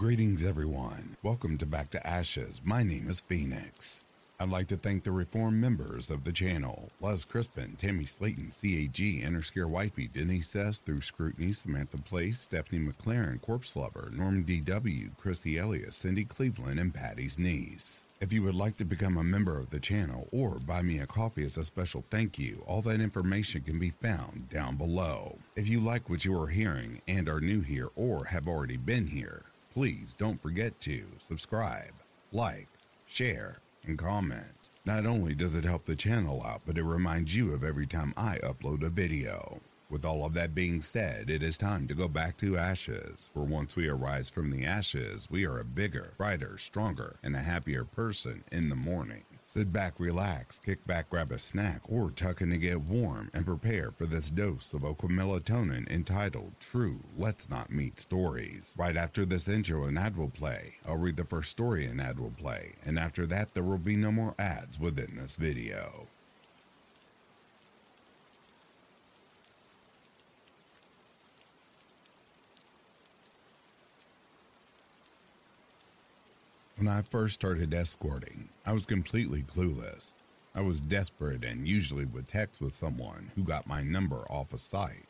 Greetings, everyone. Welcome to Back to Ashes. My name is Phoenix. I'd like to thank the reformed members of the channel, Les Crispin, Tammy Slayton, CAG, Interscare Wifey, Denny Sess, Through Scrutiny, Samantha Place, Stephanie McLaren, Corpse Lover, Norm DW, Chrissy Elias, Cindy Cleveland, and Patty's Niece. If you would like to become a member of the channel or buy me a coffee as a special thank you, all that information can be found down below. If you like what you are hearing and are new here or have already been here, please don't forget to subscribe, like, share, and comment. Not only does it help the channel out, but it reminds you of every time I upload a video. With all of that being said, it is time to go back to ashes, for once we arise from the ashes, we are a bigger, brighter, stronger, and a happier person in the morning. Sit back, relax, kick back, grab a snack, or tuck in to get warm, and prepare for this dose of oquimelotonin entitled True Let's Not Meet Stories. Right after this intro, an ad will play. I'll read the first story an ad will play, and after that, there will be no more ads within this video. When I first started escorting, I was completely clueless. I was desperate and usually would text with someone who got my number off a site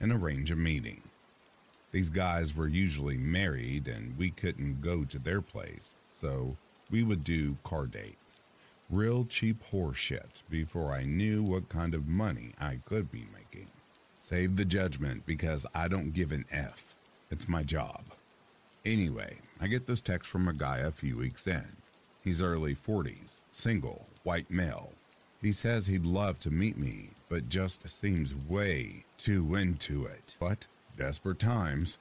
and arrange a meeting. These guys were usually married and we couldn't go to their place, so we would do car dates. Real cheap horse shit before I knew what kind of money I could be making. Save the judgment because I don't give an F. It's my job. Anyway, I get this text from a guy a few weeks in. He's early 40s, single, white male. He says he'd love to meet me, but just seems way too into it. But desperate times,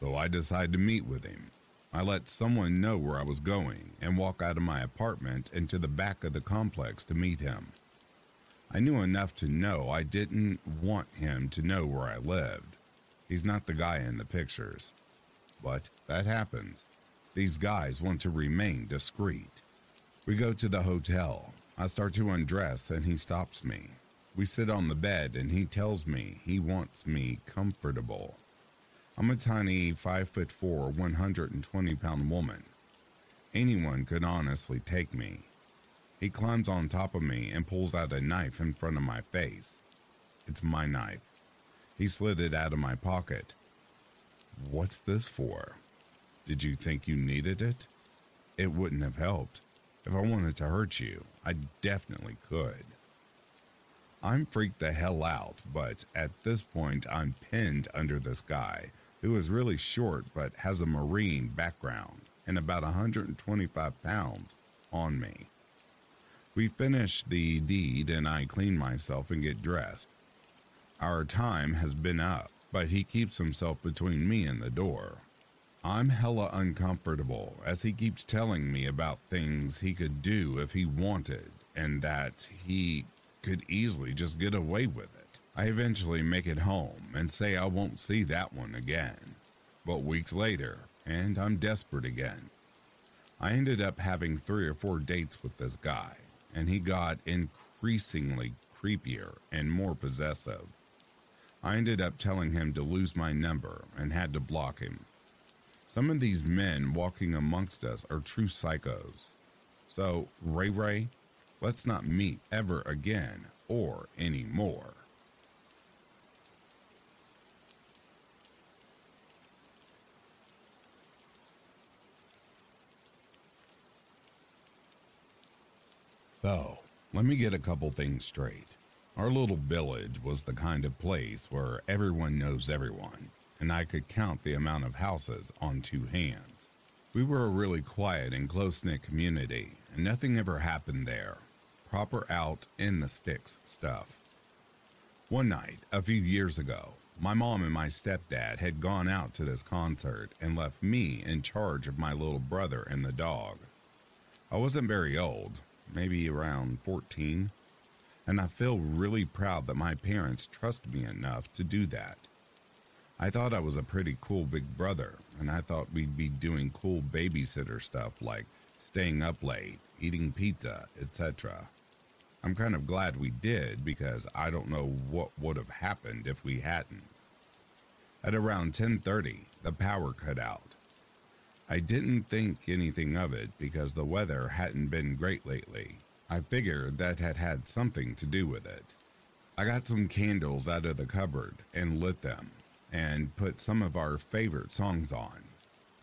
so I decide to meet with him. I let someone know where I was going and walk out of my apartment into the back of the complex to meet him. I knew enough to know I didn't want him to know where I lived. He's not the guy in the pictures. But that happens. These guys want to remain discreet. We go to the hotel. I start to undress and he stops me. We sit on the bed and he tells me he wants me comfortable. I'm a tiny 5'4", 120-pound woman. Anyone could honestly take me. He climbs on top of me and pulls out a knife in front of my face. It's my knife. He slid it out of my pocket. What's this for? Did you think you needed it? It wouldn't have helped. If I wanted to hurt you, I definitely could. I'm freaked the hell out, but at this point, I'm pinned under this guy, who is really short but has a Marine background and about 125 pounds on me. We finish the deed and I clean myself and get dressed. Our time has been up, but he keeps himself between me and the door. I'm hella uncomfortable as he keeps telling me about things he could do if he wanted and that he could easily just get away with it. I eventually make it home and say I won't see that one again, but weeks later, and I'm desperate again. I ended up having 3 or 4 dates with this guy, and he got increasingly creepier and more possessive. I ended up telling him to lose my number and had to block him. Some of these men walking amongst us are true psychos. So, Ray, let's not meet ever again or anymore. So, let me get a couple things straight. Our little village was the kind of place where everyone knows everyone, and I could count the amount of houses on 2 hands. We were a really quiet and close-knit community, and nothing ever happened there. Proper out in the sticks stuff. One night, a few years ago, my mom and my stepdad had gone out to this concert and left me in charge of my little brother and the dog. I wasn't very old, maybe around 14. And I feel really proud that my parents trust me enough to do that. I thought I was a pretty cool big brother, and I thought we'd be doing cool babysitter stuff like staying up late, eating pizza, etc. I'm kind of glad we did because I don't know what would have happened if we hadn't. At around 10:30, the power cut out. I didn't think anything of it because the weather hadn't been great lately. I figured that had something to do with it. I got some candles out of the cupboard and lit them, and put some of our favorite songs on.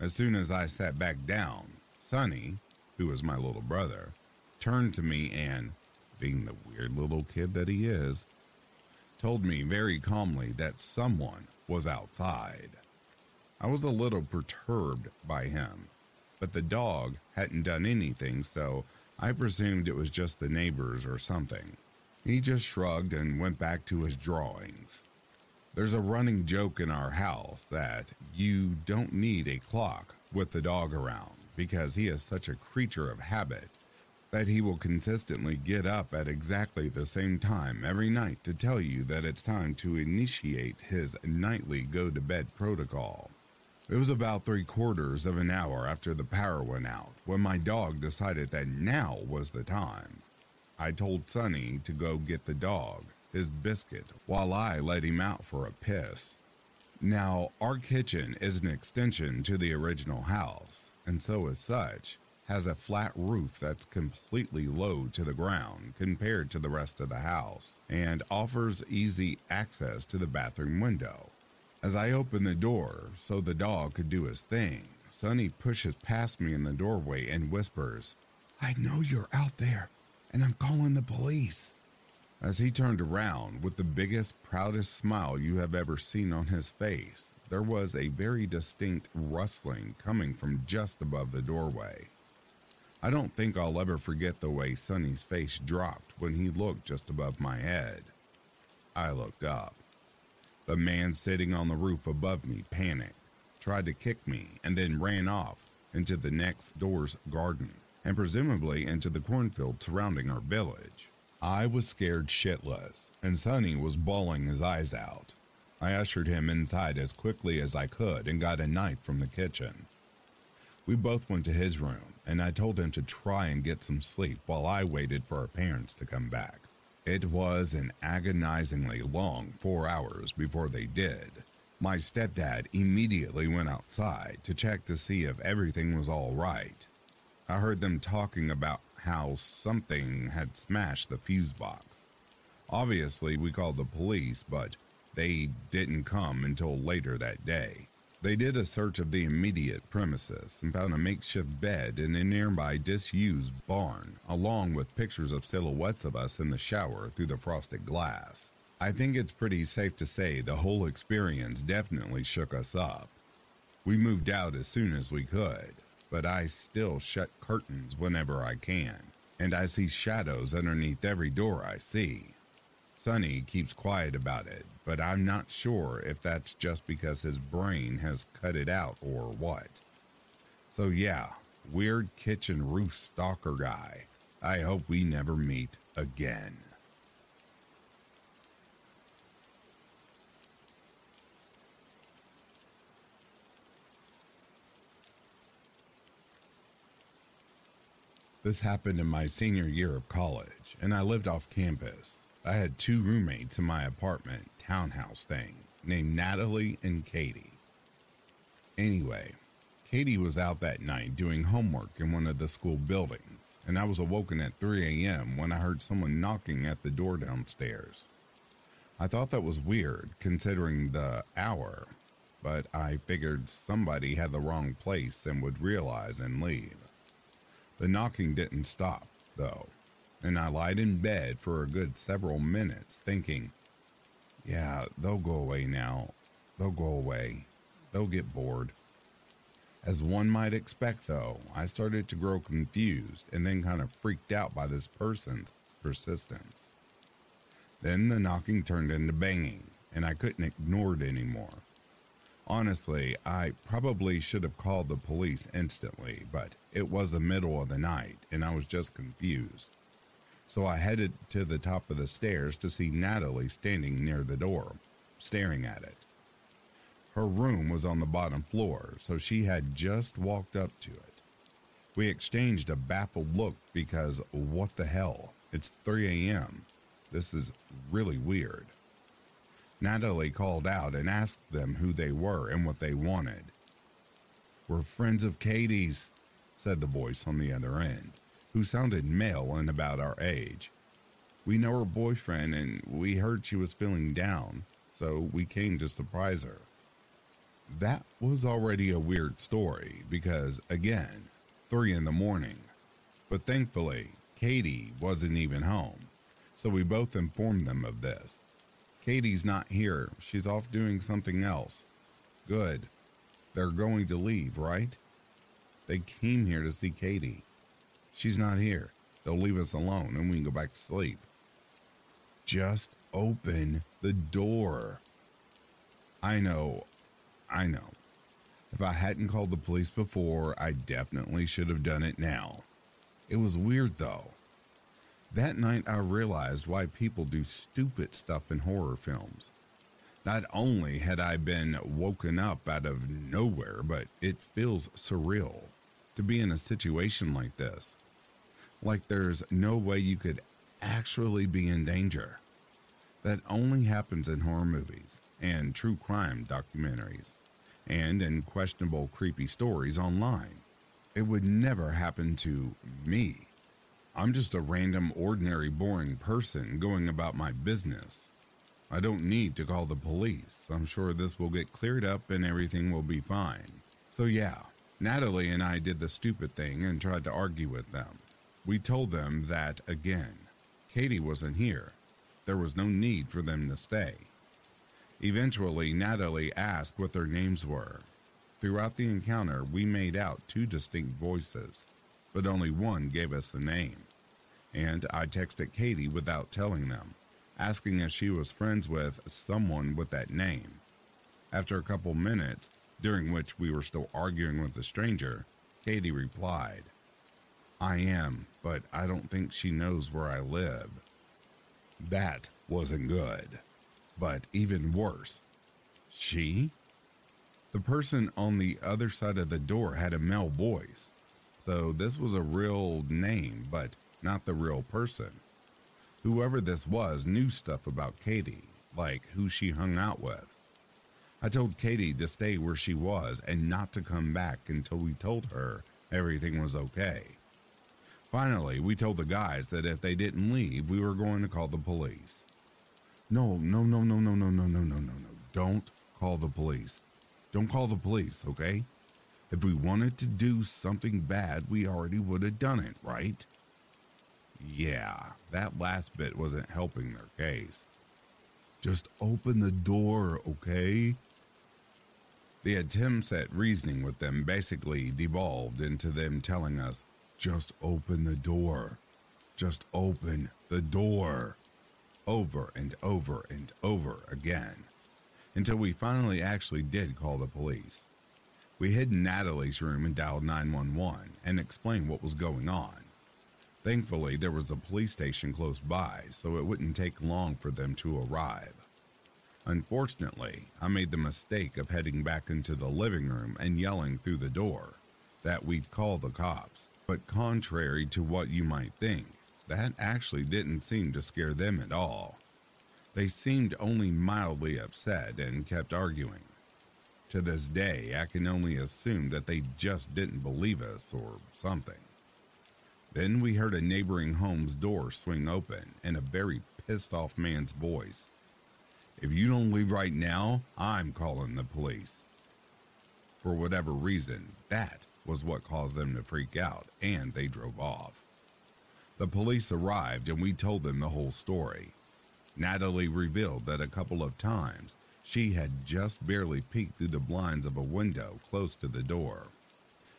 As soon as I sat back down, Sonny, who was my little brother, turned to me and, being the weird little kid that he is, told me very calmly that someone was outside. I was a little perturbed by him, but the dog hadn't done anything, so I presumed it was just the neighbors or something. He just shrugged and went back to his drawings. There's a running joke in our house that you don't need a clock with the dog around because he is such a creature of habit that he will consistently get up at exactly the same time every night to tell you that it's time to initiate his nightly go-to-bed protocol. It was about 3/4 of an hour after the power went out when my dog decided that now was the time. I told Sonny to go get the dog his biscuit while I let him out for a piss. Now, our kitchen is an extension to the original house, and so as such, has a flat roof that's completely low to the ground compared to the rest of the house, and offers easy access to the bathroom window. As I opened the door so the dog could do his thing, Sonny pushes past me in the doorway and whispers, "I know you're out there, and I'm calling the police." As he turned around with the biggest, proudest smile you have ever seen on his face, there was a very distinct rustling coming from just above the doorway. I don't think I'll ever forget the way Sonny's face dropped when he looked just above my head. I looked up. The man sitting on the roof above me panicked, tried to kick me, and then ran off into the next door's garden, and presumably into the cornfield surrounding our village. I was scared shitless, and Sonny was bawling his eyes out. I ushered him inside as quickly as I could and got a knife from the kitchen. We both went to his room, and I told him to try and get some sleep while I waited for our parents to come back. It was an agonizingly long 4 hours before they did. My stepdad immediately went outside to check to see if everything was all right. I heard them talking about how something had smashed the fuse box. Obviously, we called the police, but they didn't come until later that day. They did a search of the immediate premises and found a makeshift bed in a nearby disused barn, along with pictures of silhouettes of us in the shower through the frosted glass. I think it's pretty safe to say the whole experience definitely shook us up. We moved out as soon as we could, but I still shut curtains whenever I can, and I see shadows underneath every door I see. Sonny keeps quiet about it, but I'm not sure if that's just because his brain has cut it out or what. So yeah, weird kitchen roof stalker guy. I hope we never meet again. This happened in my senior year of college, and I lived off campus. I had 2 roommates in my apartment townhouse thing named Natalie and Katie. Anyway, Katie was out that night doing homework in one of the school buildings, and I was awoken at 3 a.m. when I heard someone knocking at the door downstairs. I thought that was weird considering the hour, but I figured somebody had the wrong place and would realize and leave. The knocking didn't stop, though, and I lied in bed for a good several minutes thinking, yeah, they'll go away now. They'll go away. They'll get bored. As one might expect, though, I started to grow confused and then kind of freaked out by this person's persistence. Then the knocking turned into banging, and I couldn't ignore it anymore. Honestly, I probably should have called the police instantly, but it was the middle of the night, and I was just confused. So I headed to the top of the stairs to see Natalie standing near the door, staring at it. Her room was on the bottom floor, so she had just walked up to it. We exchanged a baffled look because what the hell? It's 3 a.m. This is really weird. Natalie called out and asked them who they were and what they wanted. were friends of Katie's," said the voice on the other end, who sounded male and about our age. "We know her boyfriend, and we heard she was feeling down, so we came to surprise her." That was already a weird story because, again, 3 in the morning. But thankfully, Katie wasn't even home, so we both informed them of this. "Katie's not here. She's off doing something else." "Good. They're going to leave, right?" "They came here to see Katie. She's not here. They'll leave us alone and we can go back to sleep." "Just open the door." I know. If I hadn't called the police before, I definitely should have done it now. It was weird though. That night I realized why people do stupid stuff in horror films. Not only had I been woken up out of nowhere, but it feels surreal to be in a situation like this. Like there's no way you could actually be in danger. That only happens in horror movies and true crime documentaries and in questionable creepy stories online. It would never happen to me. I'm just a random, ordinary, boring person going about my business. I don't need to call the police. I'm sure this will get cleared up and everything will be fine. So yeah, Natalie and I did the stupid thing and tried to argue with them. We told them that, again, Katie wasn't here. There was no need for them to stay. Eventually, Natalie asked what their names were. Throughout the encounter, we made out 2 distinct voices, but only one gave us the name. And I texted Katie without telling them, asking if she was friends with someone with that name. After a couple minutes, during which we were still arguing with the stranger, Katie replied, "I am, but I don't think she knows where I live." That wasn't good, but even worse. She? The person on the other side of the door had a male voice, so this was a real name, but not the real person. Whoever this was knew stuff about Katie, like who she hung out with. I told Katie to stay where she was and not to come back until we told her everything was okay. Finally, we told the guys that if they didn't leave, we were going to call the police. No. Don't call the police. Don't call the police, okay? If we wanted to do something bad, we already would have done it, right? Yeah, that last bit wasn't helping their case. Just open the door, okay? The attempts at reasoning with them basically devolved into them telling us, "Just open the door. Just open the door." Over and over and over again, until we finally actually did call the police. We hid in Natalie's room and dialed 911 and explained what was going on. Thankfully, there was a police station close by, so it wouldn't take long for them to arrive. Unfortunately, I made the mistake of heading back into the living room and yelling through the door that we'd call the cops. But contrary to what you might think, that actually didn't seem to scare them at all. They seemed only mildly upset and kept arguing. To this day, I can only assume that they just didn't believe us or something. Then we heard a neighboring home's door swing open and a very pissed-off man's voice. "If you don't leave right now, I'm calling the police." For whatever reason, that was what caused them to freak out, and they drove off. The police arrived, and we told them the whole story. Natalie revealed that a couple of times, she had just barely peeked through the blinds of a window close to the door,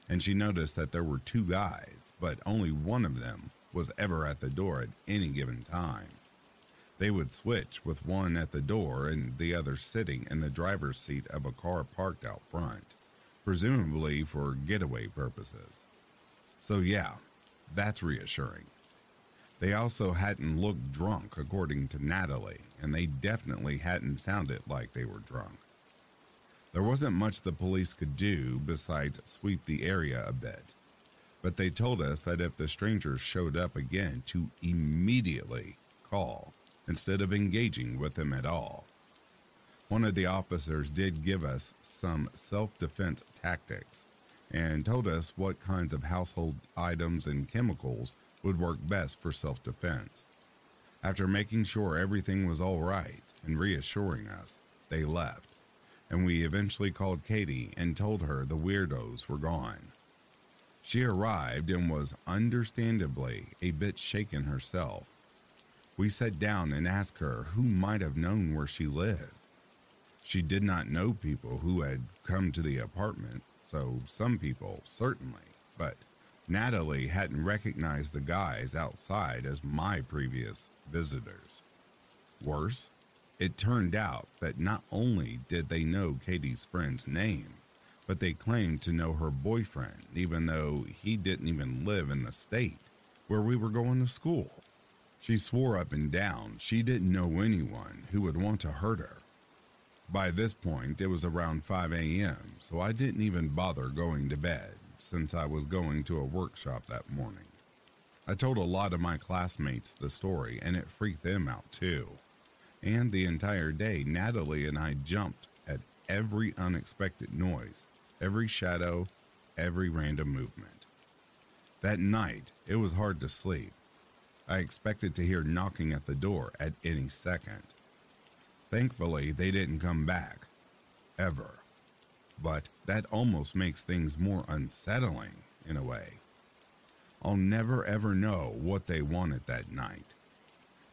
and she noticed that there were 2 guys, but only one of them was ever at the door at any given time. They would switch, with one at the door and the other sitting in the driver's seat of a car parked out front, presumably for getaway purposes. So yeah, that's reassuring. They also hadn't looked drunk, according to Natalie, and they definitely hadn't sounded like they were drunk. There wasn't much the police could do besides sweep the area a bit, but they told us that if the strangers showed up again, to immediately call instead of engaging with them at all. One of the officers did give us some self-defense tactics and told us what kinds of household items and chemicals would work best for self-defense. After making sure everything was all right and reassuring us, they left, and we eventually called Katie and told her the weirdos were gone. She arrived and was understandably a bit shaken herself. We sat down and asked her who might have known where she lived. She did not know people who had come to the apartment, so some people, certainly, but Natalie hadn't recognized the guys outside as my previous visitors. Worse, it turned out that not only did they know Katie's friend's name, but they claimed to know her boyfriend, even though he didn't even live in the state where we were going to school. She swore up and down she didn't know anyone who would want to hurt her. By this point, it was around 5 a.m., so I didn't even bother going to bed since I was going to a workshop that morning. I told a lot of my classmates the story, and it freaked them out too. And the entire day, Natalie and I jumped at every unexpected noise, every shadow, every random movement. That night, it was hard to sleep. I expected to hear knocking at the door at any second. Thankfully, they didn't come back. Ever. But that almost makes things more unsettling, in a way. I'll never ever know what they wanted that night.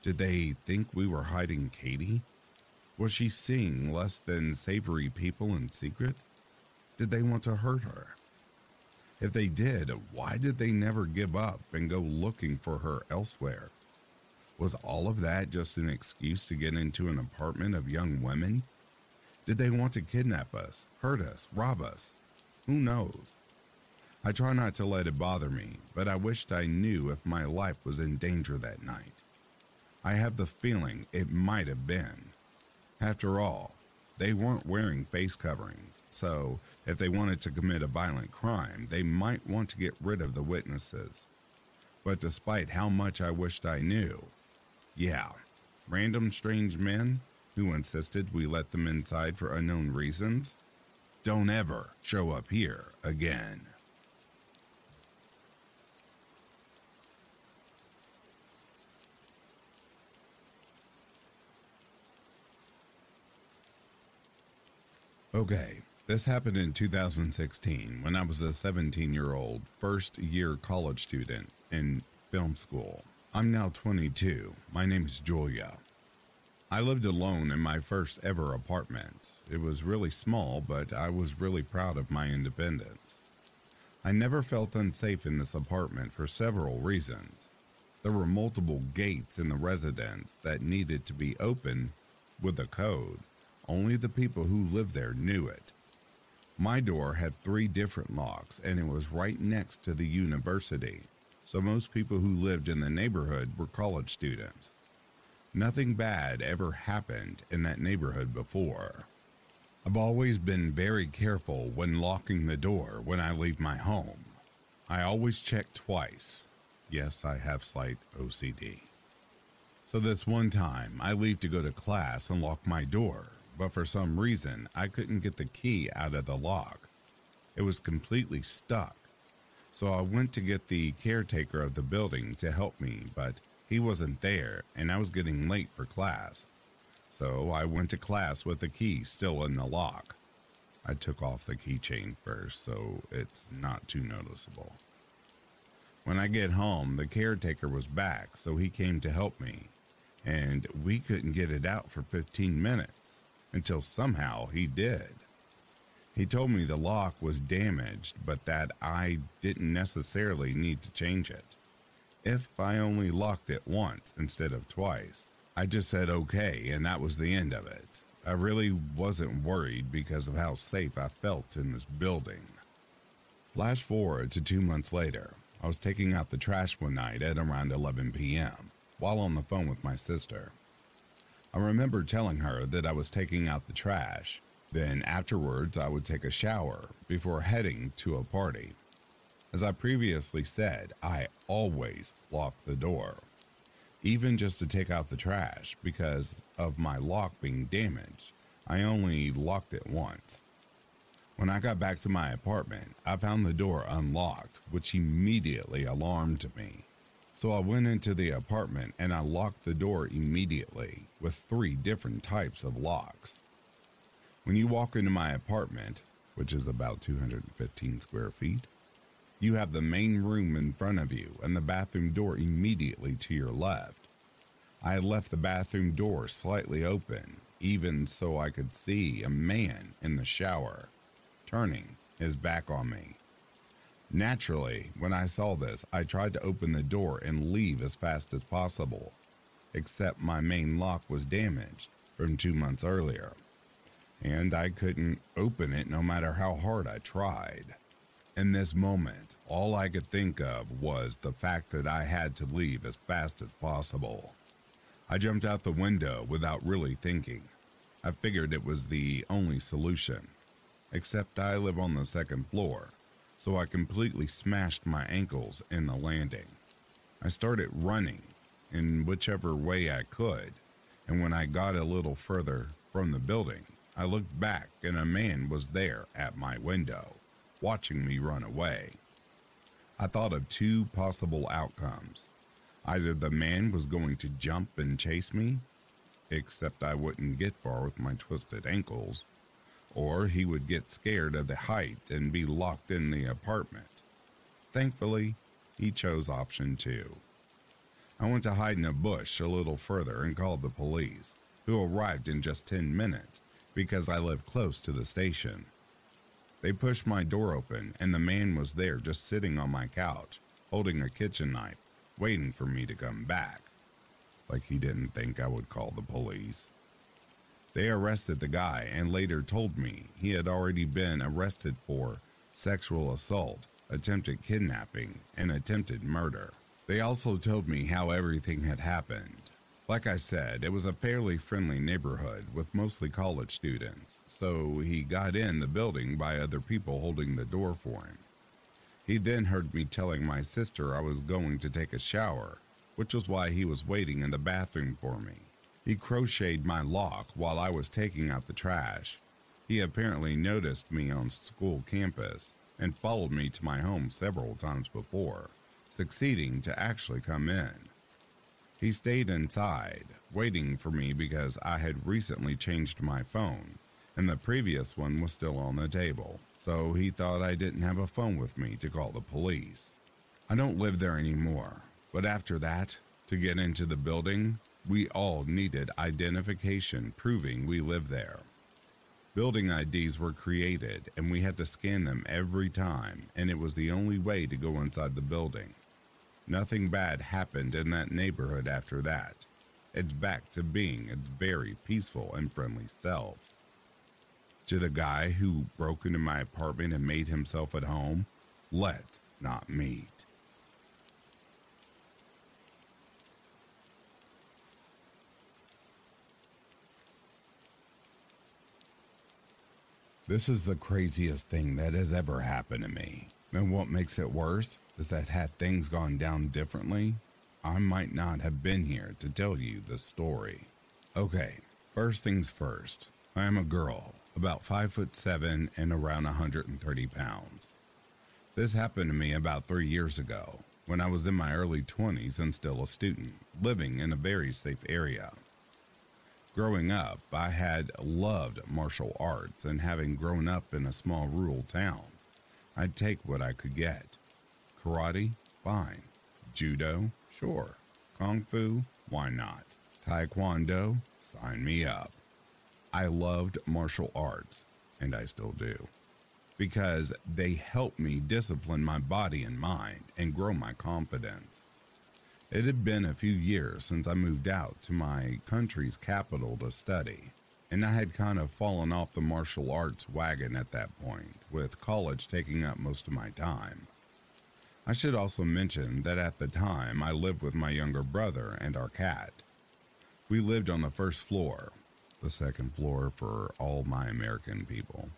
Did they think we were hiding Katie? Was she seeing less than savory people in secret? Did they want to hurt her? If they did, why did they never give up and go looking for her elsewhere? Was all of that just an excuse to get into an apartment of young women? Did they want to kidnap us, hurt us, rob us? Who knows? I try not to let it bother me, but I wished I knew if my life was in danger that night. I have the feeling it might have been. After all, they weren't wearing face coverings, so if they wanted to commit a violent crime, they might want to get rid of the witnesses. But despite how much I wished I knew, yeah, random strange men who insisted we let them inside for unknown reasons, don't ever show up here again. Okay, this happened in 2016 when I was a 17-year-old first-year college student in film school. I'm now 22. My name is Julia. I lived alone in my first ever apartment. It was really small, but I was really proud of my independence. I never felt unsafe in this apartment for several reasons. There were multiple gates in the residence that needed to be opened with a code. Only the people who lived there knew it. My door had 3 different locks, and it was right next to the university, so most people who lived in the neighborhood were college students. Nothing bad ever happened in that neighborhood before. I've always been very careful when locking the door when I leave my home. I always check twice. Yes, I have slight OCD. So this one time, I leave to go to class and lock my door. But for some reason, I couldn't get the key out of the lock. It was completely stuck. So I went to get the caretaker of the building to help me, but he wasn't there and I was getting late for class. So I went to class with the key still in the lock. I took off the keychain first, so it's not too noticeable. When I get home, the caretaker was back, so he came to help me, and we couldn't get it out for 15 minutes. Until somehow he did. He told me the lock was damaged, but that I didn't necessarily need to change it. If I only locked it once instead of twice, I just said okay, and that was the end of it. I really wasn't worried because of how safe I felt in this building. Flash forward to 2 months later, I was taking out the trash one night at around 11 p.m. while on the phone with my sister. I remember telling her that I was taking out the trash. Then afterwards, I would take a shower before heading to a party. As I previously said, I always lock the door, even just to take out the trash. Because of my lock being damaged, I only locked it once. When I got back to my apartment, I found the door unlocked, which immediately alarmed me. So I went into the apartment and I locked the door immediately with 3 different types of locks. When you walk into my apartment, which is about 215 square feet, you have the main room in front of you and the bathroom door immediately to your left. I left the bathroom door slightly open, even so I could see a man in the shower, turning his back on me. Naturally, when I saw this, I tried to open the door and leave as fast as possible, except my main lock was damaged from 2 months earlier, and I couldn't open it no matter how hard I tried. In this moment, all I could think of was the fact that I had to leave as fast as possible. I jumped out the window without really thinking. I figured it was the only solution, except I live on the 2nd floor, so I completely smashed my ankles in the landing. I started running in whichever way I could, and when I got a little further from the building, I looked back and a man was there at my window, watching me run away. I thought of 2 possible outcomes. Either the man was going to jump and chase me, except I wouldn't get far with my twisted ankles, or he would get scared of the height and be locked in the apartment. Thankfully, he chose option 2. I went to hide in a bush a little further and called the police, who arrived in just 10 minutes because I lived close to the station. They pushed my door open and the man was there just sitting on my couch, holding a kitchen knife, waiting for me to come back. Like he didn't think I would call the police. They arrested the guy and later told me he had already been arrested for sexual assault, attempted kidnapping, and attempted murder. They also told me how everything had happened. Like I said, it was a fairly friendly neighborhood with mostly college students, so he got in the building by other people holding the door for him. He then heard me telling my sister I was going to take a shower, which was why he was waiting in the bathroom for me. He crocheted my lock while I was taking out the trash. He apparently noticed me on school campus and followed me to my home several times before, succeeding to actually come in. He stayed inside, waiting for me because I had recently changed my phone, and the previous one was still on the table, so he thought I didn't have a phone with me to call the police. I don't live there anymore, but after that, to get into the building, we all needed identification proving we lived there. Building IDs were created, and we had to scan them every time, and it was the only way to go inside the building. Nothing bad happened in that neighborhood after that. It's back to being its very peaceful and friendly self. To the guy who broke into my apartment and made himself at home, let's not meet. This is the craziest thing that has ever happened to me. And what makes it worse is that had things gone down differently, I might not have been here to tell you the story. Okay, first things first. I am a girl, about 5'7" and around 130 pounds. This happened to me about 3 years ago when I was in my early 20s and still a student, living in a very safe area. Growing up, I had loved martial arts, and having grown up in a small rural town, I'd take what I could get. Karate? Fine. Judo? Sure. Kung Fu? Why not? Taekwondo? Sign me up. I loved martial arts, and I still do, because they helped me discipline my body and mind and grow my confidence. It had been a few years since I moved out to my country's capital to study, and I had kind of fallen off the martial arts wagon at that point, with college taking up most of my time. I should also mention that at the time I lived with my younger brother and our cat. We lived on the 1st floor, the 2nd floor for all my American people,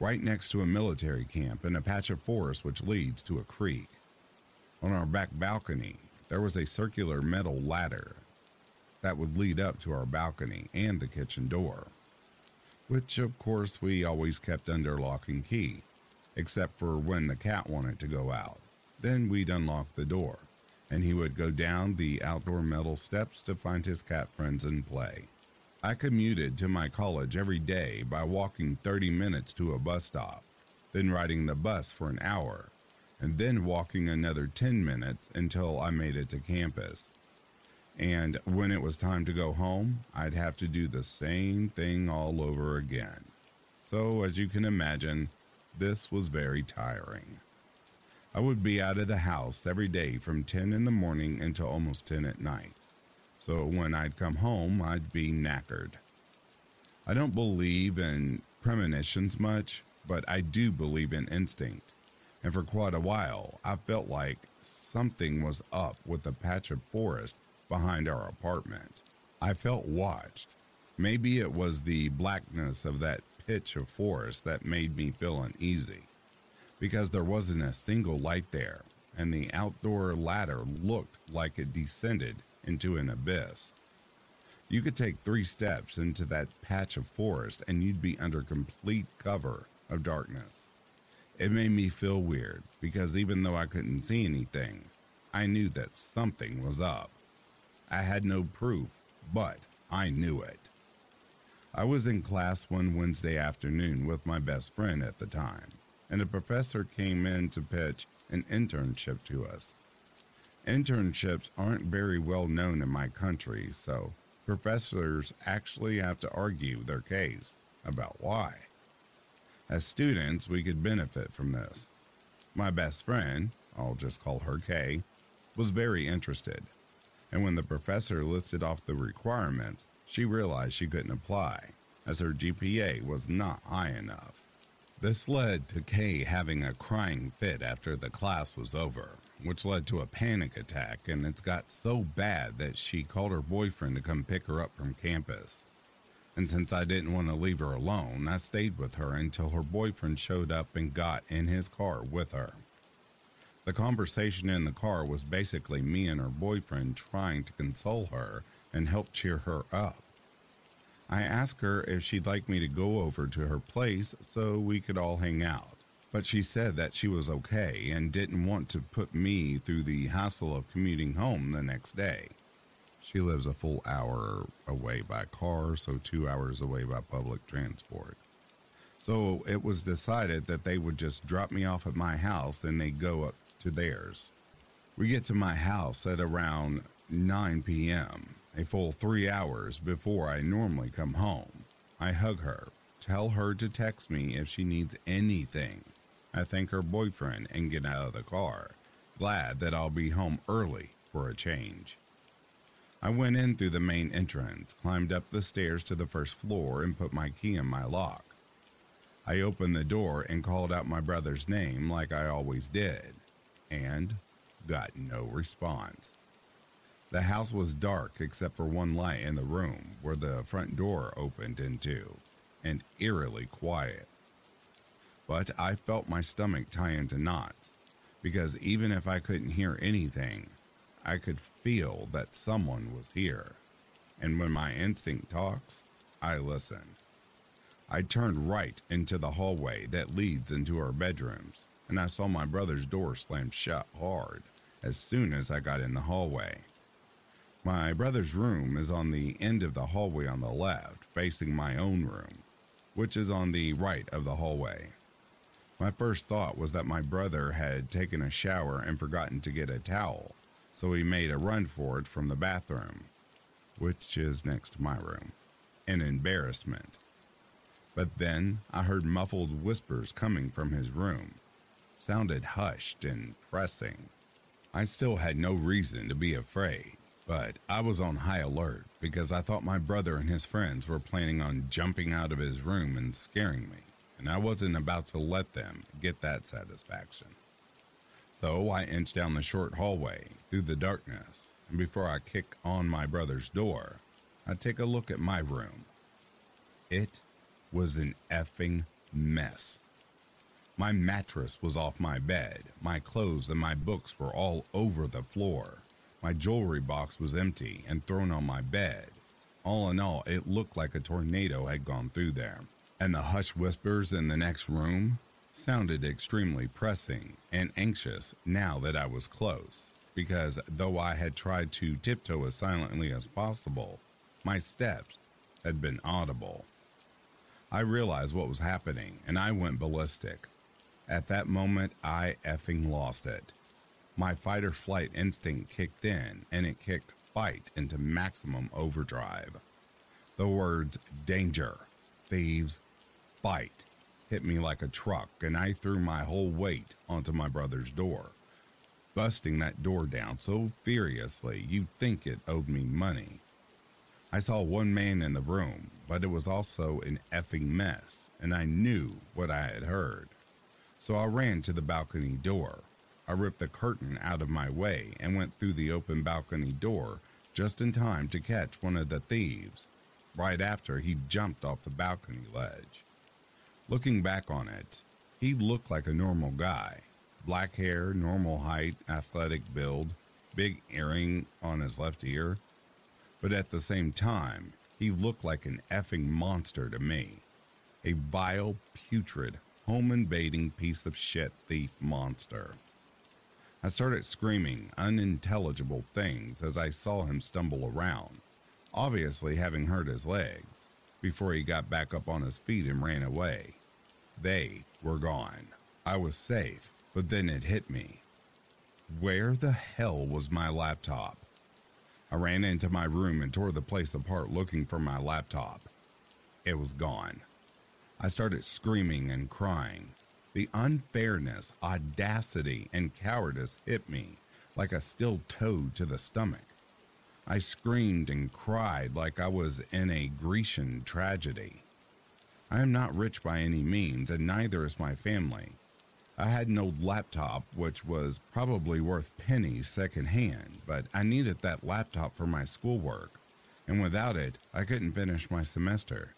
right next to a military camp and a patch of forest which leads to a creek. On our back balcony, there was a circular metal ladder that would lead up to our balcony and the kitchen door. which of course we always kept under lock and key, except for when the cat wanted to go out. Then we'd unlock the door, and he would go down the outdoor metal steps to find his cat friends and play. I commuted to my college every day by walking 30 minutes to a bus stop, then riding the bus for an hour, and then walking another 10 minutes until I made it to campus. And when it was time to go home, I'd have to do the same thing all over again. So, as you can imagine, this was very tiring. I would be out of the house every day from 10 in the morning until almost 10 at night. So when I'd come home, I'd be knackered. I don't believe in premonitions much, but I do believe in instinct. And for quite a while, I felt like something was up with the patch of forest behind our apartment. I felt watched. Maybe it was the blackness of that pitch of forest that made me feel uneasy, because there wasn't a single light there, and the outdoor ladder looked like it descended into an abyss. You could take 3 steps into that patch of forest and you'd be under complete cover of darkness. It made me feel weird, because even though I couldn't see anything, I knew that something was up. I had no proof, but I knew it. I was in class one Wednesday afternoon with my best friend at the time, and a professor came in to pitch an internship to us. Internships aren't very well known in my country, so professors actually have to argue their case about why. As students, we could benefit from this. My best friend, I'll just call her Kay, was very interested, and when the professor listed off the requirements, she realized she couldn't apply, as her GPA was not high enough. This led to Kay having a crying fit after the class was over, which led to a panic attack, and it got so bad that she called her boyfriend to come pick her up from campus. And since I didn't want to leave her alone, I stayed with her until her boyfriend showed up and got in his car with her. The conversation in the car was basically me and her boyfriend trying to console her and help cheer her up. I asked her if she'd like me to go over to her place so we could all hang out, but she said that she was okay and didn't want to put me through the hassle of commuting home the next day. She lives a full hour away by car, so 2 hours away by public transport. So it was decided that they would just drop me off at my house and they'd go up to theirs. We get to my house at around 9 p.m., a full 3 hours before I normally come home. I hug her, tell her to text me if she needs anything. I thank her boyfriend and get out of the car, glad that I'll be home early for a change. I went in through the main entrance, climbed up the stairs to the first floor and put my key in my lock. I opened the door and called out my brother's name like I always did, and got no response. The house was dark except for one light in the room where the front door opened into, and eerily quiet. But I felt my stomach tie into knots, because even if I couldn't hear anything, I could feel that someone was here. And when my instinct talks, I listen. I turned right into the hallway that leads into our bedrooms, and I saw my brother's door slam shut hard as soon as I got in the hallway. My brother's room is on the end of the hallway on the left, facing my own room, which is on the right of the hallway. My first thought was that my brother had taken a shower and forgotten to get a towel, so he made a run for it from the bathroom, which is next to my room, an embarrassment. But then I heard muffled whispers coming from his room, sounded hushed and pressing. I still had no reason to be afraid, but I was on high alert because I thought my brother and his friends were planning on jumping out of his room and scaring me, and I wasn't about to let them get that satisfaction. So I inched down the short hallway through the darkness, and before I kick on my brother's door, I take a look at my room. It was an effing mess. My mattress was off my bed, my clothes and my books were all over the floor, my jewelry box was empty and thrown on my bed. All in all, it looked like a tornado had gone through there, and the hushed whispers in the next room sounded extremely pressing and anxious now that I was close, because though I had tried to tiptoe as silently as possible, my steps had been audible. I realized what was happening, and I went ballistic. At that moment, I effing lost it. My fight-or-flight instinct kicked in, and it kicked fight into maximum overdrive. The words danger, thieves, fight hit me like a truck, and I threw my whole weight onto my brother's door, busting that door down so furiously you'd think it owed me money. I saw one man in the room, but it was also an effing mess, and I knew what I had heard. So I ran to the balcony door. I ripped the curtain out of my way and went through the open balcony door just in time to catch one of the thieves, right after he jumped off the balcony ledge. Looking back on it, he looked like a normal guy. Black hair, normal height, athletic build, big earring on his left ear. But at the same time, he looked like an effing monster to me. A vile, putrid, home-invading piece of shit thief monster. I started screaming unintelligible things as I saw him stumble around, obviously having hurt his legs, before he got back up on his feet and ran away. They were gone. I was safe, but then it hit me. Where the hell was my laptop? I ran into my room and tore the place apart looking for my laptop. It was gone. I started screaming and crying. The unfairness, audacity, and cowardice hit me like a steel toe to the stomach. I screamed and cried like I was in a Grecian tragedy. I am not rich by any means, and neither is my family. I had an old laptop, which was probably worth pennies secondhand, but I needed that laptop for my schoolwork, and without it, I couldn't finish my semester.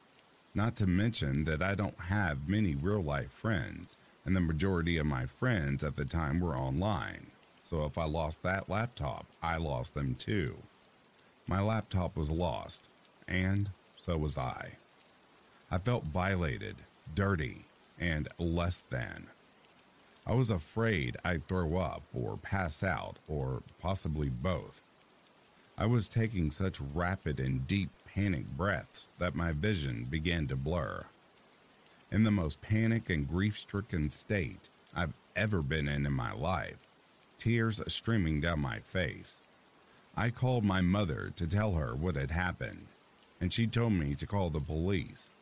Not to mention that I don't have many real-life friends, and the majority of my friends at the time were online, so if I lost that laptop, I lost them too. My laptop was lost, and so was I. I felt violated, dirty, and less than. I was afraid I'd throw up or pass out or possibly both. I was taking such rapid and deep panic breaths that my vision began to blur. In the most panic and grief-stricken state I've ever been in my life, tears streaming down my face. I called my mother to tell her what had happened, and she told me to call the police.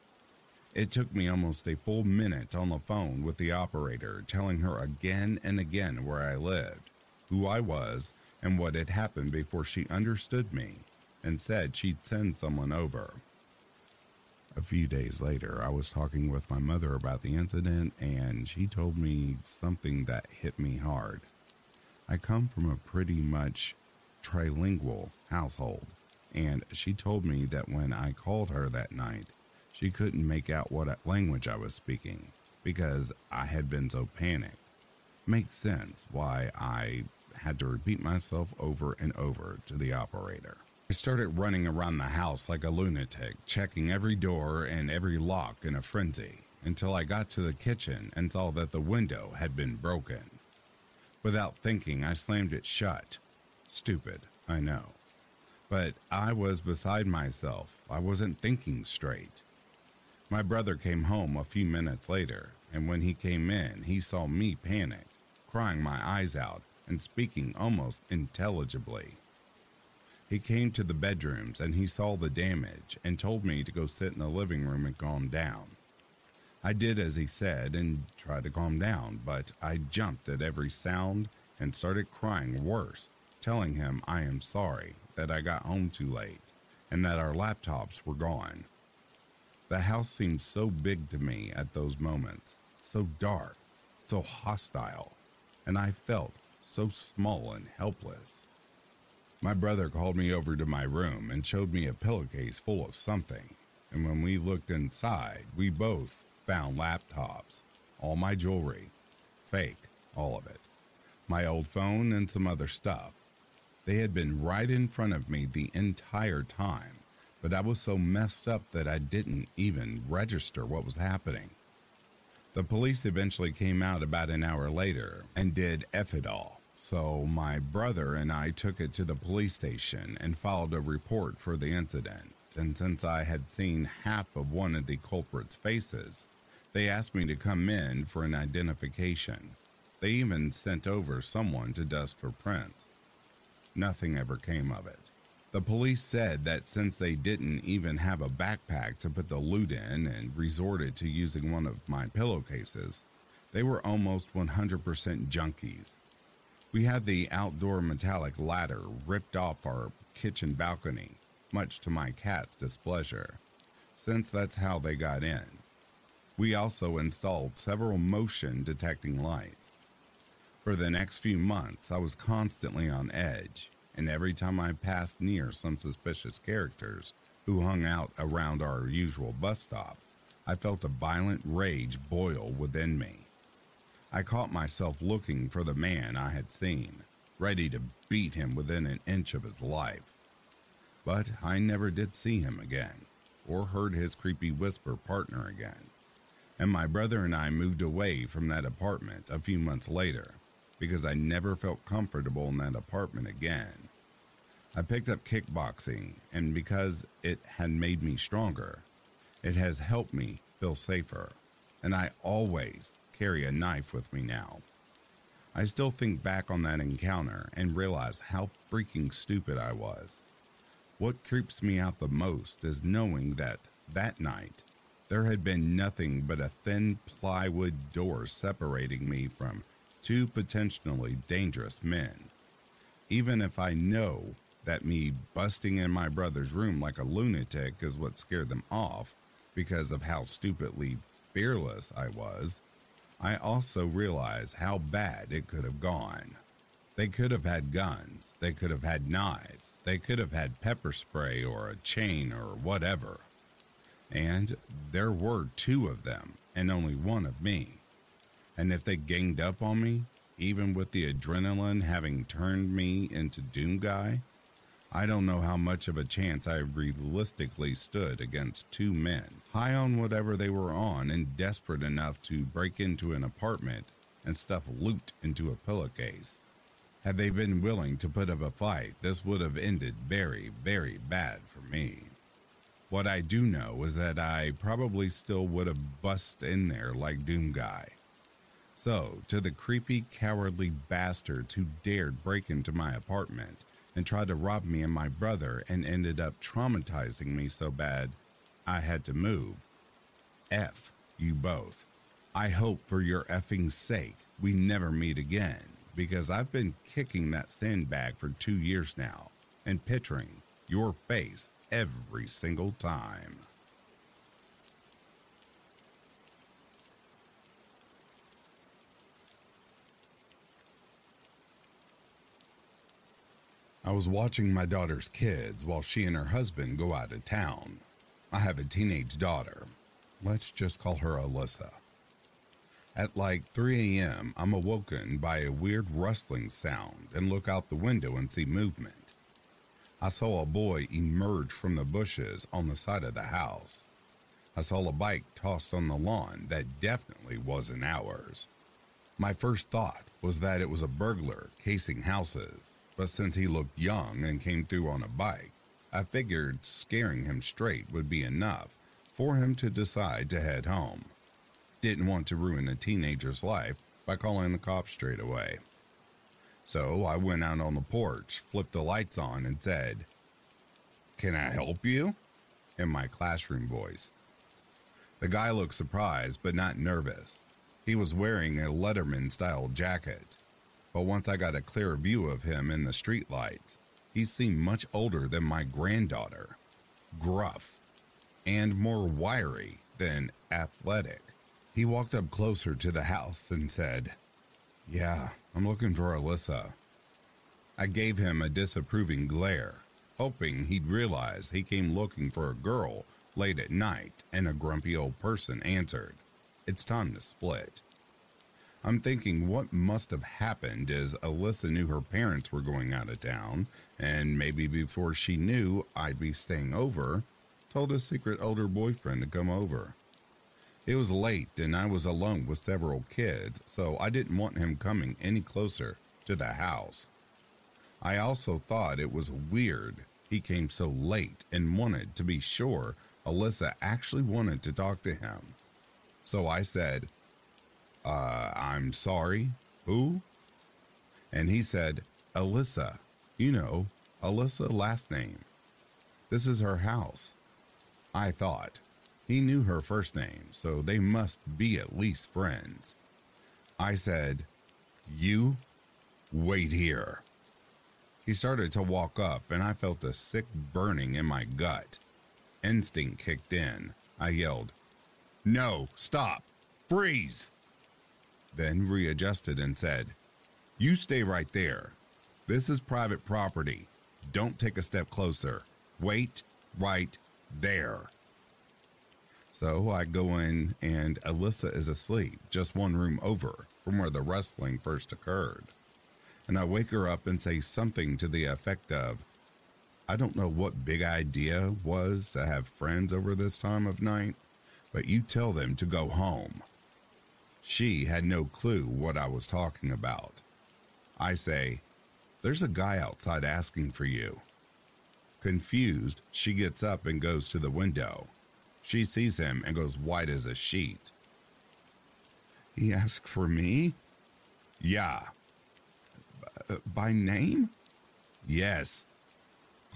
It took me almost a full minute on the phone with the operator, telling her again and again where I lived, who I was, and what had happened before she understood me and said she'd send someone over. A few days later, I was talking with my mother about the incident, and she told me something that hit me hard. I come from a pretty much trilingual household, and she told me that when I called her that night, she couldn't make out what language I was speaking because I had been so panicked. Makes sense why I had to repeat myself over and over to the operator. I started running around the house like a lunatic, checking every door and every lock in a frenzy, until I got to the kitchen and saw that the window had been broken. Without thinking, I slammed it shut. Stupid, I know. But I was beside myself. I wasn't thinking straight. My brother came home a few minutes later, and when he came in, he saw me panicked, crying my eyes out and speaking almost unintelligibly. He came to the bedrooms and he saw the damage and told me to go sit in the living room and calm down. I did as he said and tried to calm down, but I jumped at every sound and started crying worse, telling him I am sorry that I got home too late and that our laptops were gone. The house seemed so big to me at those moments, so dark, so hostile, and I felt so small and helpless. My brother called me over to my room and showed me a pillowcase full of something, and when we looked inside, we both found laptops, all my jewelry, fake, all of it, my old phone and some other stuff. They had been right in front of me the entire time, but I was so messed up that I didn't even register what was happening. The police eventually came out about an hour later and did F it all. So my brother and I took it to the police station and filed a report for the incident. And since I had seen half of one of the culprits' faces, they asked me to come in for an identification. They even sent over someone to dust for prints. Nothing ever came of it. The police said that since they didn't even have a backpack to put the loot in and resorted to using one of my pillowcases, they were almost 100% junkies. We had the outdoor metallic ladder ripped off our kitchen balcony, much to my cat's displeasure, since that's how they got in. We also installed several motion detecting lights. For the next few months, I was constantly on edge, and every time I passed near some suspicious characters who hung out around our usual bus stop, I felt a violent rage boil within me. I caught myself looking for the man I had seen, ready to beat him within an inch of his life. But I never did see him again, or heard his creepy whisper partner again. And my brother and I moved away from that apartment a few months later because I never felt comfortable in that apartment again. I picked up kickboxing, and because it had made me stronger, it has helped me feel safer, and I always carry a knife with me now. I still think back on that encounter and realize how freaking stupid I was. What creeps me out the most is knowing that that night there had been nothing but a thin plywood door separating me from two potentially dangerous men. Even if I know that me busting in my brother's room like a lunatic is what scared them off because of how stupidly fearless I was, I also realize how bad it could have gone. They could have had guns, they could have had knives, they could have had pepper spray or a chain or whatever. And there were two of them and only one of me. And if they ganged up on me, even with the adrenaline having turned me into Doom Guy, I don't know how much of a chance I realistically stood against two men, high on whatever they were on and desperate enough to break into an apartment and stuff loot into a pillowcase. Had they been willing to put up a fight, this would have ended very, very bad for me. What I do know is that I probably still would have bust in there like Doom Guy. So, to the creepy, cowardly bastards who dared break into my apartment and tried to rob me and my brother and ended up traumatizing me so bad I had to move, F you both. I hope for your effing sake we never meet again, because I've been kicking that sandbag for 2 years now and picturing your face every single time. I was watching my daughter's kids while she and her husband go out of town. I have a teenage daughter. Let's just call her Alyssa. At like 3 a.m., I'm awoken by a weird rustling sound and look out the window and see movement. I saw a boy emerge from the bushes on the side of the house. I saw a bike tossed on the lawn that definitely wasn't ours. My first thought was that it was a burglar casing houses, but since he looked young and came through on a bike, I figured scaring him straight would be enough for him to decide to head home. Didn't want to ruin a teenager's life by calling the cops straight away. So I went out on the porch, flipped the lights on, and said, "Can I help you?" in my classroom voice. The guy looked surprised but not nervous. He was wearing a Letterman-style jacket, but once I got a clear view of him in the streetlights, he seemed much older than my granddaughter, gruff, and more wiry than athletic. He walked up closer to the house and said, "Yeah, I'm looking for Alyssa." I gave him a disapproving glare, hoping he'd realize he came looking for a girl late at night, and a grumpy old person answered, "It's time to split." I'm thinking what must have happened is Alyssa knew her parents were going out of town, and maybe before she knew I'd be staying over, told his secret older boyfriend to come over. It was late and I was alone with several kids, so I didn't want him coming any closer to the house. I also thought it was weird he came so late and wanted to be sure Alyssa actually wanted to talk to him. So I said, I'm sorry, who? And he said, Alyssa, you know, Alyssa last name. This is her house. I thought, he knew her first name, so they must be at least friends. I said, you wait here. He started to walk up and I felt a sick burning in my gut. Instinct kicked in. I yelled, no, stop, freeze. Then readjusted and said, you stay right there. This is private property. Don't take a step closer. Wait right there. So I go in and Alyssa is asleep, just one room over from where the rustling first occurred. And I wake her up and say something to the effect of, I don't know what big idea was to have friends over this time of night, but you tell them to go home. She had no clue what I was talking about. I say, there's a guy outside asking for you. Confused, she gets up and goes to the window. She sees him and goes white as a sheet. He asked for me? Yeah. By name? Yes.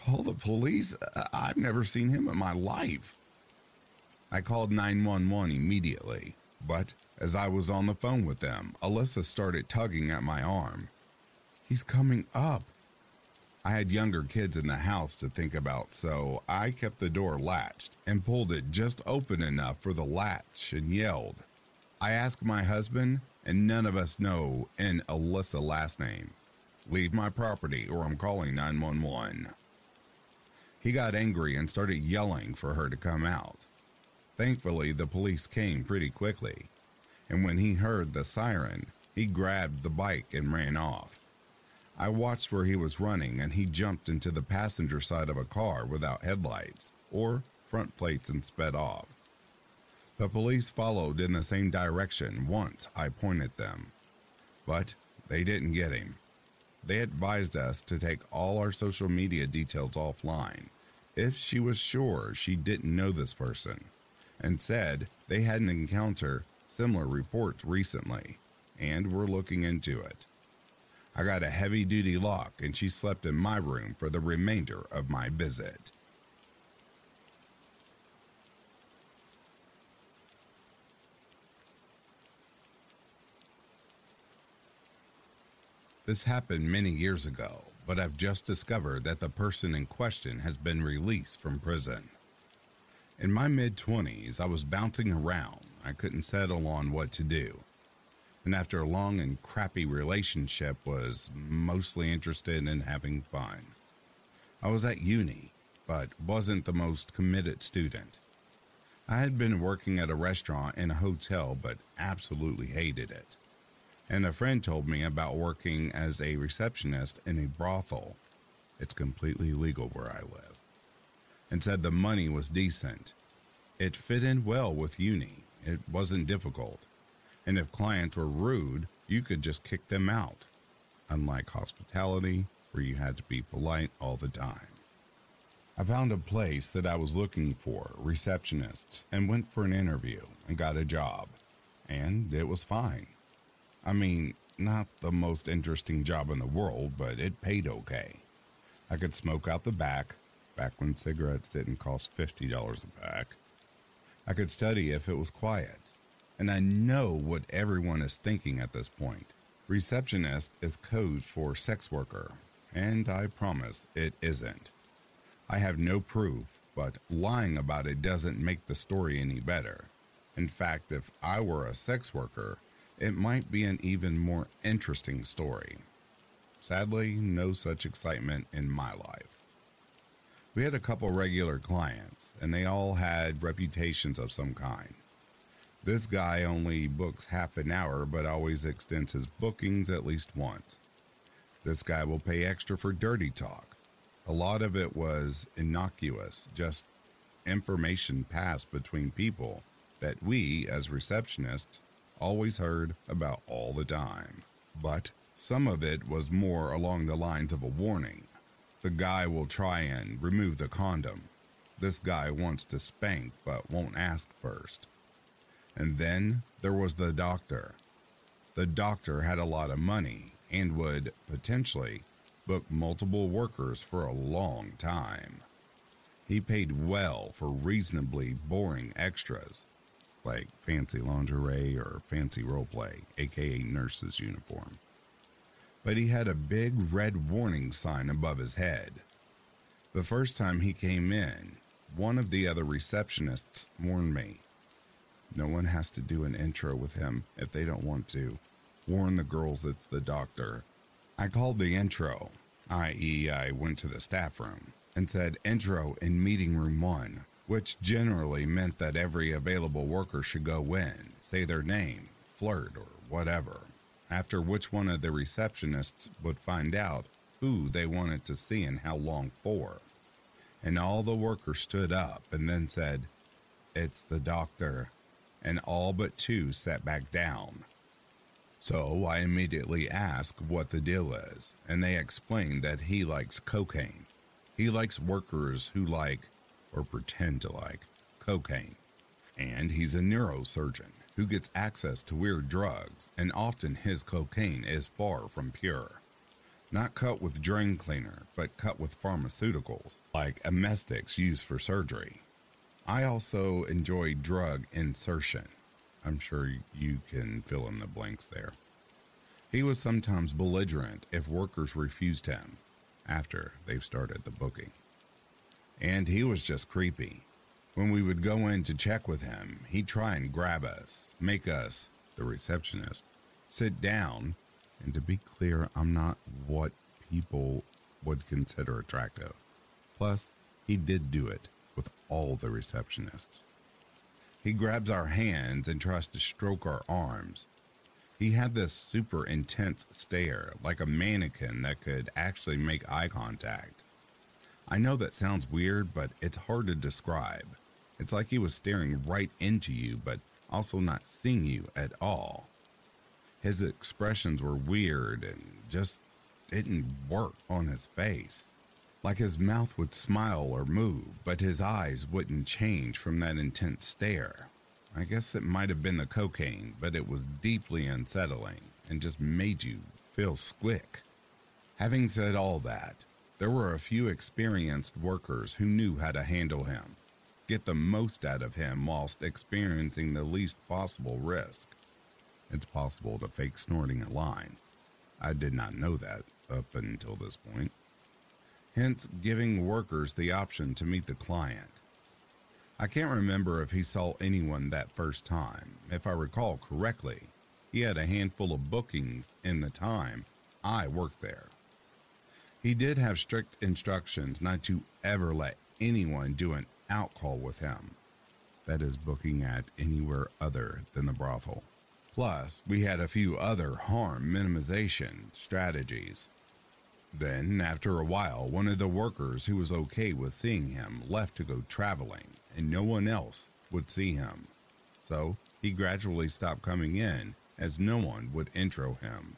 Call the police? I've never seen him in my life. I called 911 immediately, but as I was on the phone with them, Alyssa started tugging at my arm. He's coming up. I had younger kids in the house to think about, so I kept the door latched and pulled it just open enough for the latch and yelled. I asked my husband, and none of us know an Alyssa last name. Leave my property or I'm calling 911. He got angry and started yelling for her to come out. Thankfully, the police came pretty quickly, and when he heard the siren, he grabbed the bike and ran off. I watched where he was running and he jumped into the passenger side of a car without headlights or front plates and sped off. The police followed in the same direction once I pointed them, but they didn't get him. They advised us to take all our social media details offline if she was sure she didn't know this person, and said they had an encounter similar reports recently and were looking into it. I got a heavy-duty lock, and she slept in my room for the remainder of my visit. This happened many years ago, but I've just discovered that the person in question has been released from prison. In my mid-20s, I was bouncing around. I couldn't settle on what to do. And after a long and crappy relationship, was mostly interested in having fun. I was at uni, but wasn't the most committed student. I had been working at a restaurant in a hotel, but absolutely hated it. And a friend told me about working as a receptionist in a brothel. It's completely legal where I live. And said the money was decent. It fit in well with uni. It wasn't difficult. And if clients were rude, you could just kick them out, unlike hospitality, where you had to be polite all the time. I found a place that I was looking for, receptionists, and went for an interview and got a job. And it was fine. I mean, not the most interesting job in the world, but it paid okay. I could smoke out the back when cigarettes didn't cost $50 a pack. I could study if it was quiet. And I know what everyone is thinking at this point. Receptionist is code for sex worker, and I promise it isn't. I have no proof, but lying about it doesn't make the story any better. In fact, if I were a sex worker, it might be an even more interesting story. Sadly, no such excitement in my life. We had a couple regular clients, and they all had reputations of some kind. This guy only books half an hour, but always extends his bookings at least once. This guy will pay extra for dirty talk. A lot of it was innocuous, just information passed between people that we, as receptionists, always heard about all the time. But some of it was more along the lines of a warning. The guy will try and remove the condom. This guy wants to spank but won't ask first. And then there was the doctor. The doctor had a lot of money and would potentially book multiple workers for a long time. He paid well for reasonably boring extras, like fancy lingerie or fancy roleplay, aka nurse's uniform. But he had a big red warning sign above his head. The first time he came in, one of the other receptionists warned me. No one has to do an intro with him if they don't want to. Warn the girls it's the doctor. I called the intro, i.e. I went to the staff room, and said intro in meeting room 1, which generally meant that every available worker should go in, say their name, flirt, or whatever. After which one of the receptionists would find out who they wanted to see and how long for. And all the workers stood up and then said, "It's the doctor," and all but 2 sat back down. So I immediately asked what the deal is, and they explained that he likes cocaine. He likes workers who like, or pretend to like, cocaine. And he's a neurosurgeon who gets access to weird drugs, and often his cocaine is far from pure. Not cut with drain cleaner, but cut with pharmaceuticals, like amnestics used for surgery. I also enjoy drug insertion. I'm sure you can fill in the blanks there. He was sometimes belligerent if workers refused him after they've started the booking. And he was just creepy. When we would go in to check with him, he'd try and grab us, make us, the receptionist, sit down. And to be clear, I'm not what people would consider attractive. Plus, he did do it with all the receptionists. He grabs our hands and tries to stroke our arms. He had this super intense stare, like a mannequin that could actually make eye contact. I know that sounds weird, but it's hard to describe. It's like he was staring right into you, but also not seeing you at all. His expressions were weird and just didn't work on his face. Like his mouth would smile or move, but his eyes wouldn't change from that intense stare. I guess it might have been the cocaine, but it was deeply unsettling and just made you feel squick. Having said all that, there were a few experienced workers who knew how to handle him, get the most out of him whilst experiencing the least possible risk. It's possible to fake snorting a line. I did not know that up until this point. Hence, giving workers the option to meet the client. I can't remember if he saw anyone that first time. If I recall correctly, he had a handful of bookings in the time I worked there. He did have strict instructions not to ever let anyone do an out call with him. That is, booking at anywhere other than the brothel. Plus, we had a few other harm minimization strategies. Then, after a while, one of the workers who was okay with seeing him left to go traveling, and no one else would see him. So, he gradually stopped coming in, as no one would intro him.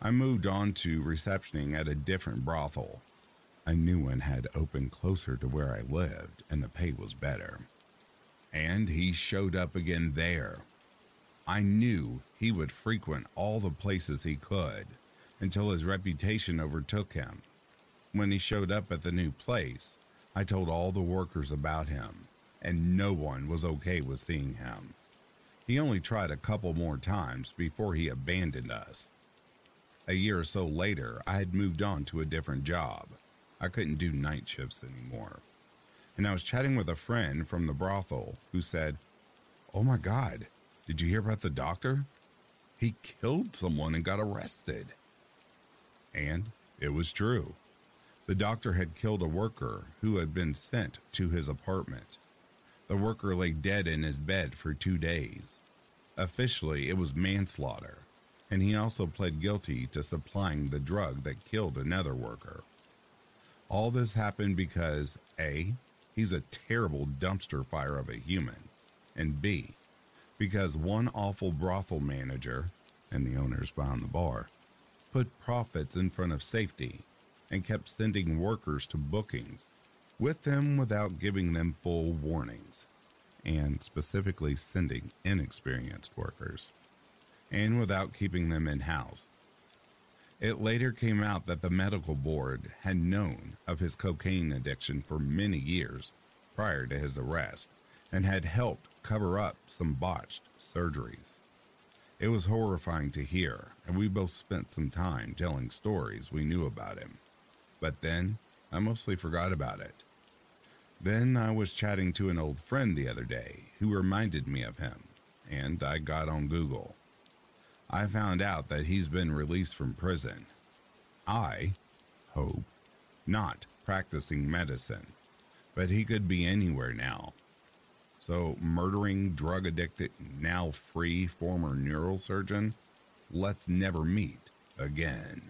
I moved on to receptioning at a different brothel. A new one had opened closer to where I lived, and the pay was better. And he showed up again there. I knew he would frequent all the places he could, until his reputation overtook him. When he showed up at the new place, I told all the workers about him, and no one was okay with seeing him. He only tried a couple more times before he abandoned us. A year or so later, I had moved on to a different job. I couldn't do night shifts anymore. And I was chatting with a friend from the brothel who said, "Oh my God, did you hear about the doctor? He killed someone and got arrested." And it was true. The doctor had killed a worker who had been sent to his apartment. The worker lay dead in his bed for 2 days. Officially, it was manslaughter. And he also pled guilty to supplying the drug that killed another worker. All this happened because A, he's a terrible dumpster fire of a human, and B, because one awful brothel manager, and the owners behind the bar, put profits in front of safety and kept sending workers to bookings with them without giving them full warnings, and specifically sending inexperienced workers, and without keeping them in-house. It later came out that the medical board had known of his cocaine addiction for many years prior to his arrest and had helped cover up some botched surgeries. It was horrifying to hear, and we both spent some time telling stories we knew about him. But then, I mostly forgot about it. Then I was chatting to an old friend the other day who reminded me of him, and I got on Google. I found out that he's been released from prison. I hope not practicing medicine, but he could be anywhere now. So murdering, drug-addicted, now free former neurosurgeon, let's never meet again.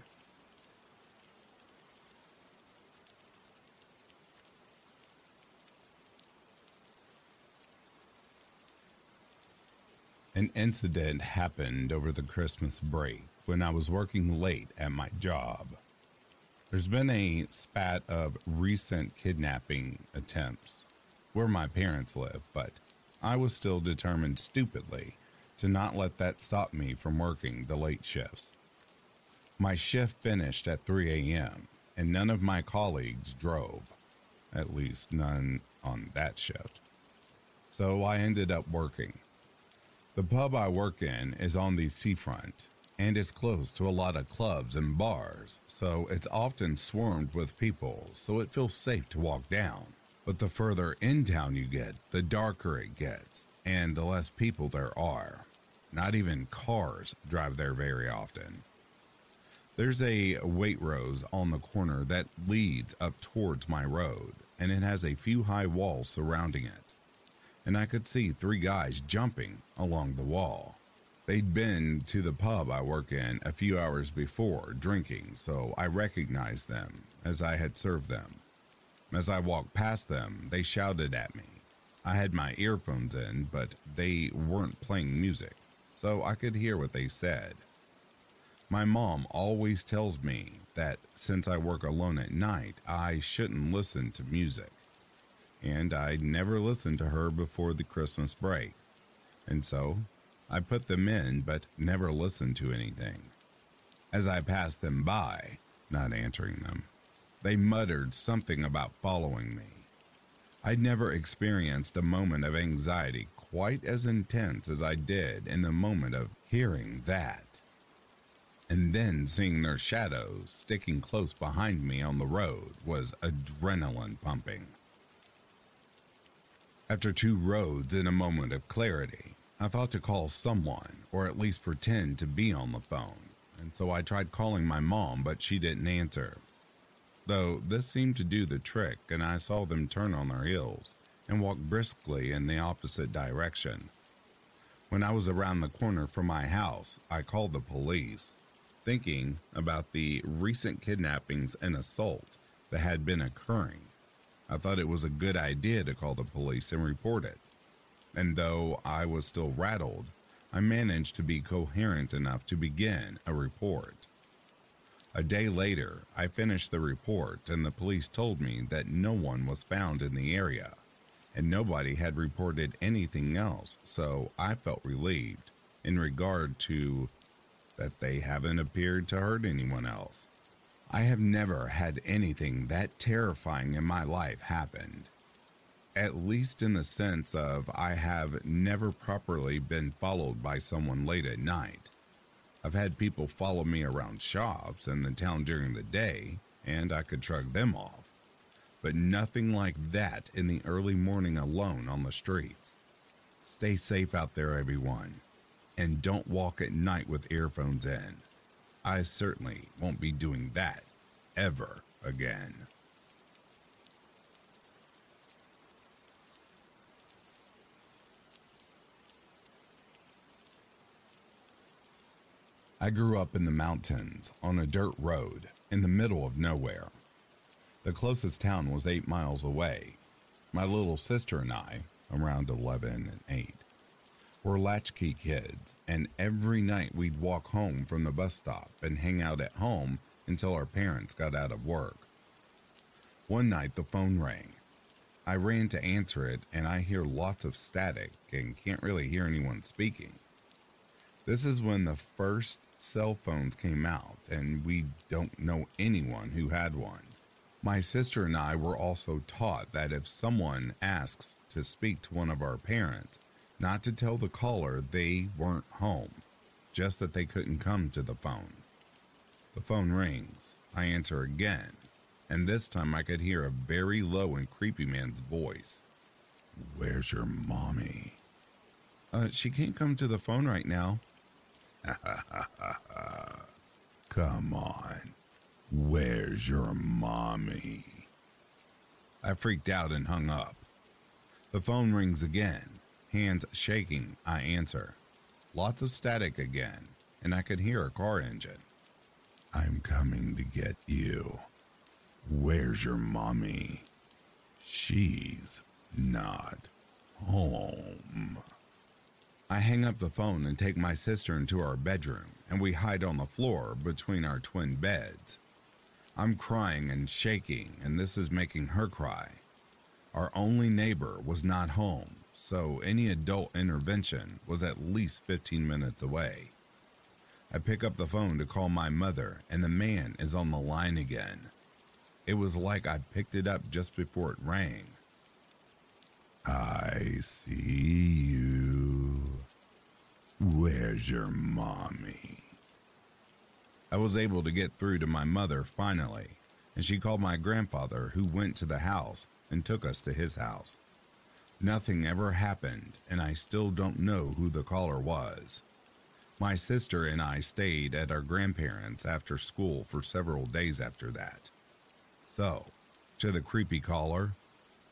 An incident happened over the Christmas break when I was working late at my job. There's been a spat of recent kidnapping attempts where my parents live, but I was still determined stupidly to not let that stop me from working the late shifts. My shift finished at 3 a.m., and none of my colleagues drove, at least none on that shift. So I ended up working. The pub I work in is on the seafront and is close to a lot of clubs and bars, so it's often swarmed with people, so it feels safe to walk down. But the further in town you get, the darker it gets, and the less people there are. Not even cars drive there very often. There's a Waitrose on the corner that leads up towards my road, and it has a few high walls surrounding it. And I could see three guys jumping along the wall. They'd been to the pub I work in a few hours before drinking, so I recognized them as I had served them. As I walked past them, they shouted at me. I had my earphones in, but they weren't playing music, so I could hear what they said. My mom always tells me that since I work alone at night, I shouldn't listen to music. And I never listened to her before the Christmas break. And so, I put them in, but never listened to anything. As I passed them by, not answering them, they muttered something about following me. I'd never experienced a moment of anxiety quite as intense as I did in the moment of hearing that, and then seeing their shadows sticking close behind me on the road was adrenaline pumping. After two roads in a moment of clarity, I thought to call someone or at least pretend to be on the phone, and so I tried calling my mom, but she didn't answer. Though this seemed to do the trick, and I saw them turn on their heels and walk briskly in the opposite direction. When I was around the corner from my house, I called the police, thinking about the recent kidnappings and assaults that had been occurring. I thought it was a good idea to call the police and report it. And though I was still rattled, I managed to be coherent enough to begin a report. A day later, I finished the report, and the police told me that no one was found in the area, and nobody had reported anything else, so I felt relieved in regard to that they haven't appeared to hurt anyone else. I have never had anything that terrifying in my life happened, at least in the sense of I have never properly been followed by someone late at night. I've had people follow me around shops and the town during the day, and I could shrug them off. But nothing like that in the early morning alone on the streets. Stay safe out there, everyone, and don't walk at night with earphones in. I certainly won't be doing that ever again. I grew up in the mountains on a dirt road in the middle of nowhere. The closest town was 8 miles away. My little sister and I, around 11 and 8, were latchkey kids, and every night we'd walk home from the bus stop and hang out at home until our parents got out of work. One night the phone rang. I ran to answer it, and I hear lots of static and can't really hear anyone speaking. This is when the first cell phones came out, and we don't know anyone who had one. My sister and I were also taught that if someone asks to speak to one of our parents, not to tell the caller they weren't home, just that they couldn't come to the phone. The phone rings. I answer again, and this time I could hear a very low and creepy man's voice. "Where's your mommy?" She can't come to the phone right now." "Come on, where's your mommy?" I freaked out and hung up. The phone rings again. Hands shaking, I answer. Lots of static again, and I could hear a car engine. "I'm coming to get you. Where's your mommy? She's not home." I hang up the phone and take my sister into our bedroom, and we hide on the floor between our twin beds. I'm crying and shaking, and this is making her cry. Our only neighbor was not home, so any adult intervention was at least 15 minutes away. I pick up the phone to call my mother, and the man is on the line again. It was like I picked it up just before it rang. "I see you. Where's your mommy?" I was able to get through to my mother finally, and she called my grandfather, who went to the house and took us to his house. Nothing ever happened, and I still don't know who the caller was. My sister and I stayed at our grandparents' after school for several days after that. So, to the creepy caller,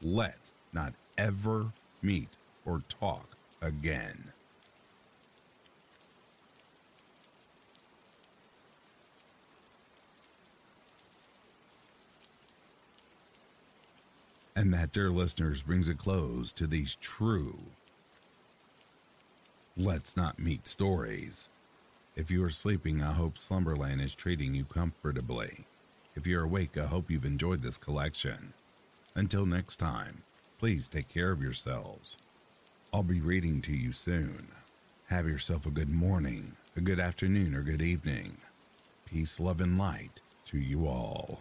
let's not ever meet or talk again. And that, dear listeners, brings a close to these true Let's Not Meet Stories. If you are sleeping, I hope Slumberland is treating you comfortably. If you're awake, I hope you've enjoyed this collection. Until next time, please take care of yourselves. I'll be reading to you soon. Have yourself a good morning, a good afternoon, or good evening. Peace, love, and light to you all.